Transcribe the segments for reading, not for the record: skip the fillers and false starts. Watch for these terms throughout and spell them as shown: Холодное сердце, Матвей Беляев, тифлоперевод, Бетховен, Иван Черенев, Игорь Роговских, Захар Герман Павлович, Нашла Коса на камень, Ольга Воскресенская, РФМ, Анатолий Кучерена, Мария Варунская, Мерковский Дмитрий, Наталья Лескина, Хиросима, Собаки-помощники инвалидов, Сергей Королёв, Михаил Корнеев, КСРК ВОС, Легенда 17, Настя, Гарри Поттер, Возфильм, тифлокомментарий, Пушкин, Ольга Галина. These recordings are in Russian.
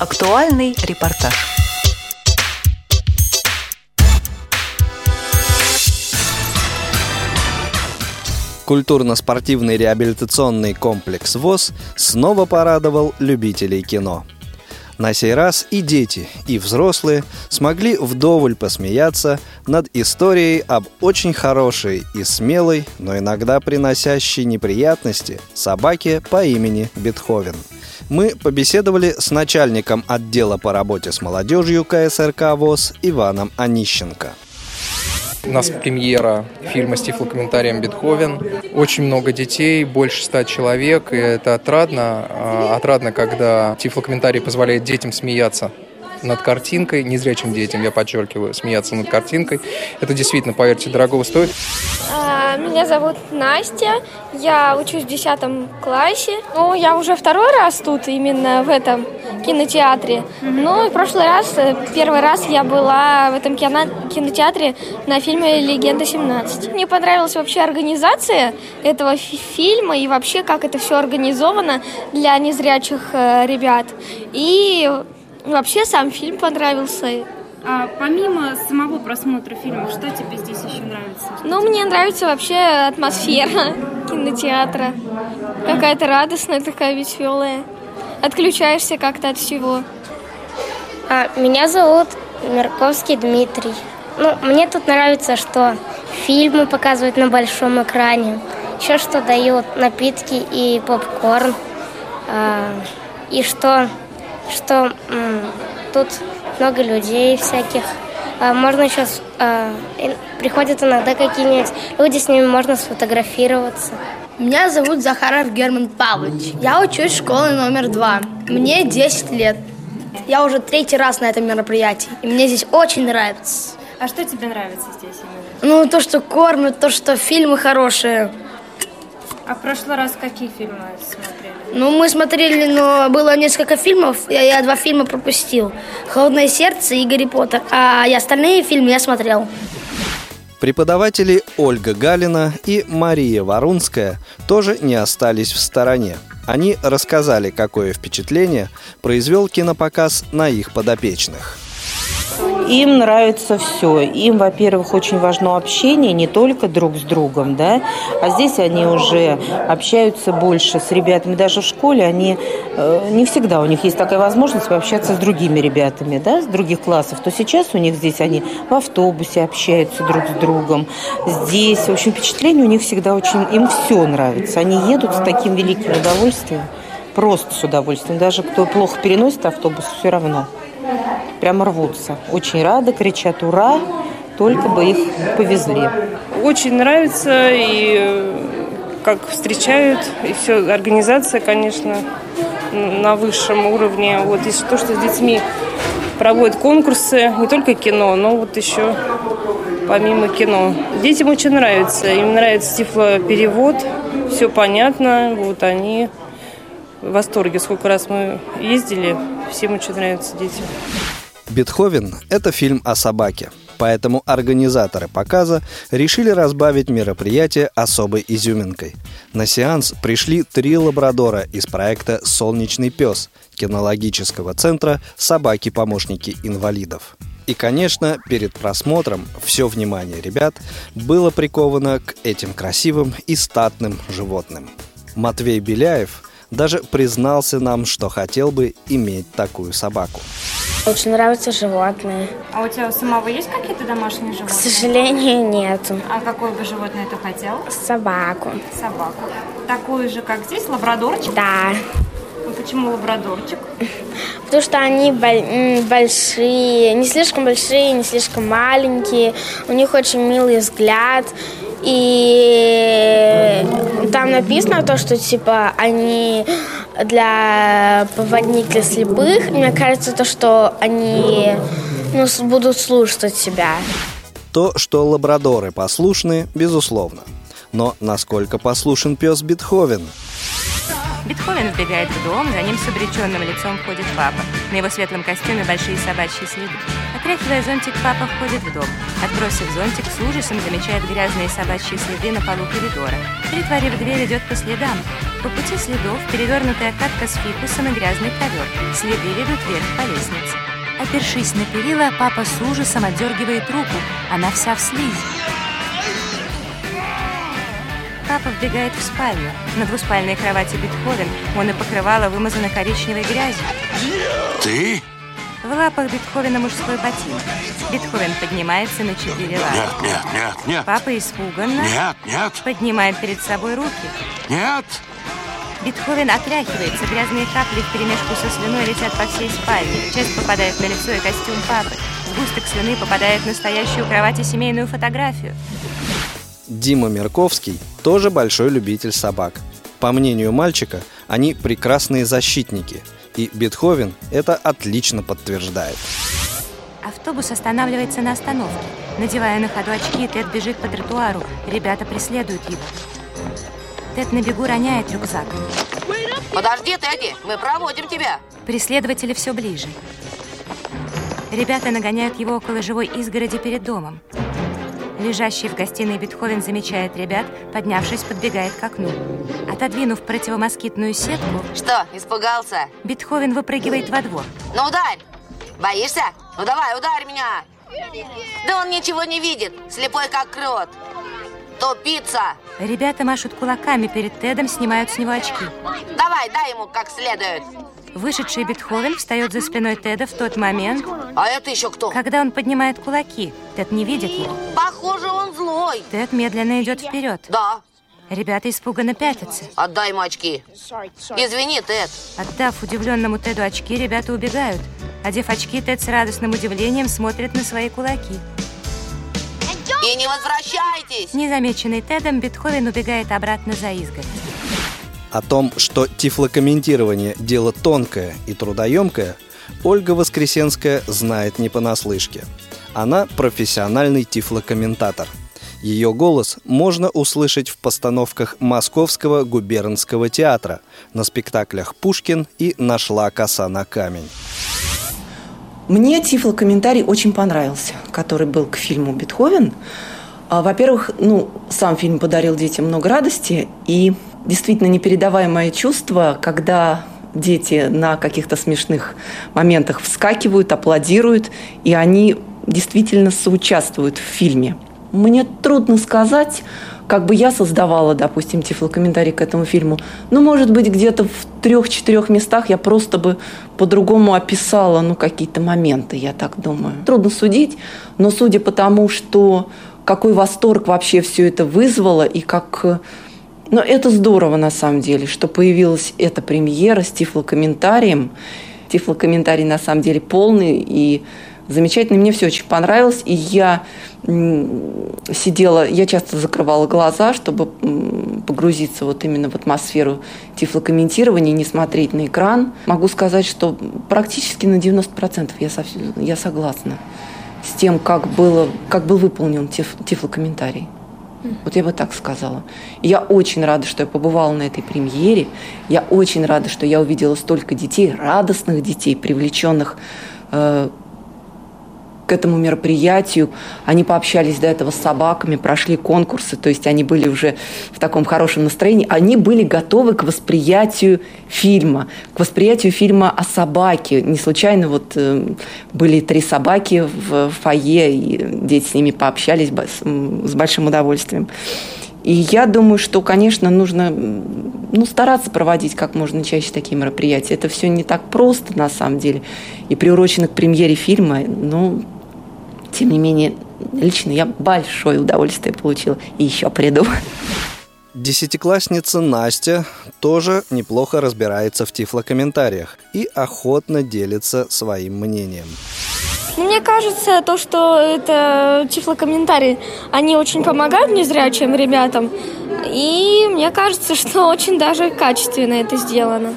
Актуальный репортаж. Культурно-спортивный реабилитационный комплекс ВОС снова порадовал любителей кино. На сей раз и дети, и взрослые смогли вдоволь посмеяться над историей об очень хорошей и смелой, но иногда приносящей неприятности собаке по имени Бетховен. Мы побеседовали с начальником отдела по работе с молодежью КСРК ВОС Иваном Анищенко. У нас премьера фильма с тифлокомментарием «Бетховен». Очень много детей, больше 100 человек, и это отрадно. Отрадно, когда тифлокомментарий позволяет детям смеяться над картинкой, незрячим детям, я подчеркиваю, смеяться над картинкой. Это действительно, поверьте, дорого стоит. Меня зовут Настя, я учусь в 10 классе. Ну, я уже второй раз тут, именно в этом кинотеатре. Ну, и в прошлый раз, первый раз я была в этом кинотеатре на фильме «Легенда 17». Мне понравилась вообще организация этого фильма и вообще, как это все организовано для незрячих ребят. И вообще сам фильм понравился. А помимо самого просмотра фильмов, что тебе здесь еще нравится? Ну, мне нравится вообще атмосфера кинотеатра. Какая-то радостная, такая веселая. Отключаешься как-то от всего. Меня зовут Мерковский Дмитрий. Ну, мне тут нравится, что фильмы показывают на большом экране. Еще что дают напитки и попкорн. И что тут много людей всяких. Можно еще... Приходят иногда какие-нибудь люди, с ними можно сфотографироваться. Меня зовут Захар Герман Павлович. Я учусь в школе номер 2. Мне 10 лет. Я уже 3-й раз на этом мероприятии. И мне здесь очень нравится. А что тебе нравится здесь именно? Ну, то, что кормят, то, что фильмы хорошие. А в прошлый раз какие фильмы смотрели? Ну, мы смотрели, но было несколько фильмов. Я 2 фильма пропустил. «Холодное сердце» и «Гарри Поттер». А остальные фильмы я смотрел. Преподаватели Ольга Галина и Мария Варунская тоже не остались в стороне. Они рассказали, какое впечатление произвел кинопоказ на их подопечных. Им нравится все. Им, во-первых, очень важно общение не только друг с другом, да, а здесь они уже общаются больше с ребятами. Даже в школе они не всегда у них есть такая возможность пообщаться с другими ребятами, да, с других классов. То сейчас у них здесь они в автобусе общаются друг с другом. Здесь, в общем, впечатление у них всегда очень... Им все нравится. Они едут с таким великим удовольствием, просто с удовольствием. Даже кто плохо переносит автобус, все равно. Прямо рвутся. Очень рады, кричат «Ура!», только бы их повезли. Очень нравится, и как встречают, и все, организация, конечно, на высшем уровне. Вот и то, что с детьми проводят конкурсы, не только кино, но вот еще помимо кино. Детям очень нравится, им нравится тифлоперевод, все понятно, вот они... в восторге. Сколько раз мы ездили, всем очень нравятся дети. «Бетховен» — это фильм о собаке. Поэтому организаторы показа решили разбавить мероприятие особой изюминкой. На сеанс пришли 3 лабрадора из проекта «Солнечный пес» кинологического центра «Собаки-помощники инвалидов». И, конечно, перед просмотром все внимание ребят было приковано к этим красивым и статным животным. Матвей Беляев даже признался нам, что хотел бы иметь такую собаку. Очень нравятся животные. А у тебя у самого есть какие-то домашние животные? К сожалению, нету. А какое бы животное ты хотел? Собаку. Собаку. Такую же, как здесь, лабрадорчик? Да. А почему лабрадорчик? Потому что они большие, не слишком большие, не слишком маленькие. У них очень милый взгляд. И там написано то, что типа они для поводника слепых. И мне кажется, то, что они будут слушать тебя. То, что лабрадоры послушны, безусловно. Но насколько послушен пес Бетховен? Бетховен вбегает в дом, за ним с обреченным лицом входит папа. На его светлом костюме большие собачьи следы. Отряхивая зонтик, папа входит в дом. Отбросив зонтик, с ужасом замечает грязные собачьи следы на полу коридора. Притворив дверь, идет по следам. По пути следов перевернутая катка с фикусом и грязный ковер. Следы ведут вверх по лестнице. Опершись на перила, папа с ужасом отдергивает руку. Она вся в слизи. Папа вбегает в спальню. На двуспальной кровати Бетховен. Он и покрывало вымазано коричневой грязью. Ты? В лапах Бетховена мужской ботинок. Бетховен поднимается на четыре лапы. Нет. Папа испуганно. Нет. Поднимает перед собой руки. Нет. Бетховен отряхивается, грязные капли вперемешку со слюной летят по всей спальне. Часть попадает на лицо и костюм папы. Сгусток слюны попадает в настоящую кровать и семейную фотографию. Дима Мерковский тоже большой любитель собак. По мнению мальчика, они прекрасные защитники. И Бетховен это отлично подтверждает. Автобус останавливается на остановке. Надевая на ходу очки, Тед бежит по тротуару. Ребята преследуют его. Тед на бегу роняет рюкзак. Подожди, Тедди, мы проводим тебя. Преследователи все ближе. Ребята нагоняют его около живой изгороди перед домом. Лежащий в гостиной Бетховен замечает ребят, поднявшись, подбегает к окну. Отодвинув противомоскитную сетку... Что, испугался? Бетховен выпрыгивает во двор. Ну, ударь! Боишься? Ну, давай, ударь меня! Да он ничего не видит, слепой как крот. Тупица! Ребята машут кулаками перед Тедом, снимают с него очки. Давай, дай ему как следует. Вышедший Бетховен встает за спиной Теда в тот момент... А это еще кто? Когда он поднимает кулаки. Тед не видит его. Похоже, он злой. Тед медленно идет вперед. Да. Ребята испуганно пятятся. Отдай ему очки. Извини, Тед. Отдав удивленному Теду очки, ребята убегают. Одев очки, Тед с радостным удивлением смотрит на свои кулаки. И не возвращайтесь! Незамеченный Тедом, Бетховен убегает обратно за изгородь. О том, что тифлокомментирование – дело тонкое и трудоемкое, Ольга Воскресенская знает не понаслышке. Она профессиональный тифлокомментатор. Ее голос можно услышать в постановках Московского губернского театра, на спектаклях «Пушкин» и «Нашла коса на камень». Мне тифлокомментарий очень понравился, который был к фильму «Бетховен». Во-первых, сам фильм подарил детям много радости, и действительно непередаваемое чувство, когда... Дети на каких-то смешных моментах вскакивают, аплодируют, и они действительно соучаствуют в фильме. Мне трудно сказать, как бы я создавала, допустим, тифлокомментарий к этому фильму. Может быть, где-то в 3-4 местах я просто бы по-другому описала, какие-то моменты, я так думаю. Трудно судить, но судя по тому, что какой восторг вообще все это вызвало, и как... Но это здорово, на самом деле, что появилась эта премьера с тифлокомментарием. Тифлокомментарий, на самом деле, полный и замечательный. Мне все очень понравилось. И я сидела, я часто закрывала глаза, чтобы погрузиться вот именно в атмосферу тифлокомментирования, не смотреть на экран. Могу сказать, что практически на 90% я согласна с тем, как был выполнен тифлокомментарий. Вот я бы так сказала. Я очень рада, что я побывала на этой премьере. Я очень рада, что я увидела столько детей, радостных детей, привлеченных к этому мероприятию. Они пообщались до этого с собаками, прошли конкурсы, то есть они были уже в таком хорошем настроении. Они были готовы к восприятию фильма о собаке. Не случайно были 3 собаки в фойе, и дети с ними пообщались с большим удовольствием. И я думаю, что, конечно, нужно стараться проводить как можно чаще такие мероприятия. Это все не так просто, на самом деле, и приурочено к премьере фильма, тем не менее, лично я большое удовольствие получила и еще приду. Десятиклассница Настя тоже неплохо разбирается в тифлокомментариях и охотно делится своим мнением. Мне кажется, то, что это тифлокомментарии, они очень помогают незрячим ребятам. И мне кажется, что очень даже качественно это сделано.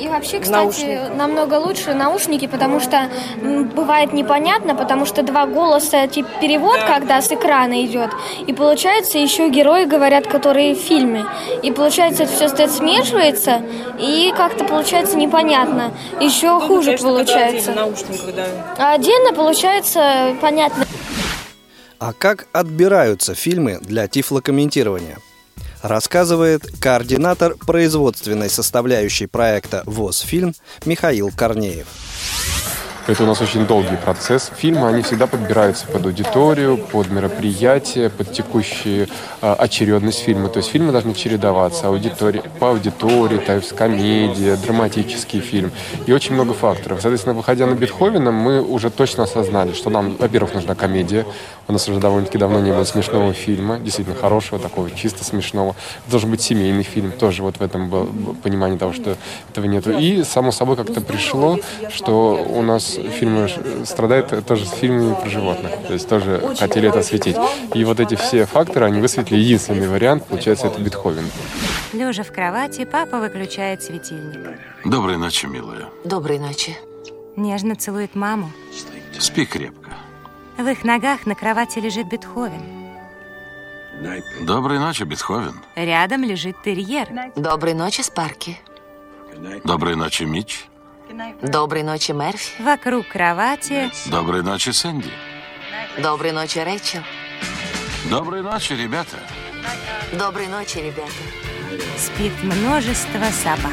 И вообще, кстати, намного лучше наушники, потому что бывает непонятно, потому что 2 голоса, перевод, когда с экрана идет, и получается еще герои говорят, которые в фильме. И получается, это все смешивается, и как-то получается непонятно. Еще хуже получается. А отдельно получается понятно. А как отбираются фильмы для тифлокомментирования? рассказывает координатор производственной составляющей проекта «Возфильм» Михаил Корнеев. Это у нас очень долгий процесс. Фильмы, они всегда подбираются под аудиторию, под мероприятие, под текущую очередность фильма. То есть фильмы должны чередоваться по аудитории, то есть комедия, драматический фильм. И очень много факторов. Соответственно, выходя на Бетховена, мы уже точно осознали, что нам, во-первых, нужна комедия. У нас уже довольно-таки давно не было смешного фильма, действительно хорошего, такого чисто смешного. Должен быть семейный фильм, тоже вот в этом было понимание того, что этого нету. И, само собой, как-то пришло, что у нас фильмы страдают тоже с фильмами про животных. То есть тоже хотели это осветить. И вот эти все факторы, они высветили единственный вариант. Получается, это Бетховен. Лежа в кровати, папа выключает светильник. Доброй ночи, милая. Доброй ночи. Нежно целует маму. Спи крепко. В их ногах на кровати лежит Бетховен. Доброй ночи, Бетховен. Рядом лежит терьер. Доброй ночи, Спарки. Доброй ночи, Митч. Доброй ночи, Мерфи. Вокруг кровати. Доброй ночи, Сэнди. Доброй ночи, Рэйчел. Доброй ночи, ребята. Доброй ночи, ребята. Спит множество собак.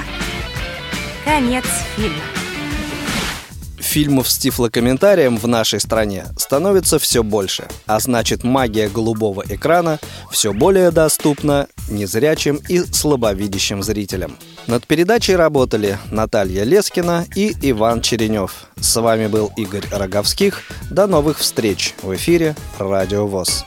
Конец фильма. Фильмов с тифлокомментарием в нашей стране становится все больше, а значит, магия голубого экрана все более доступна незрячим и слабовидящим зрителям. Над передачей работали Наталья Лескина и Иван Черенев. С вами был Игорь Роговских. До новых встреч в эфире Радио ВОС.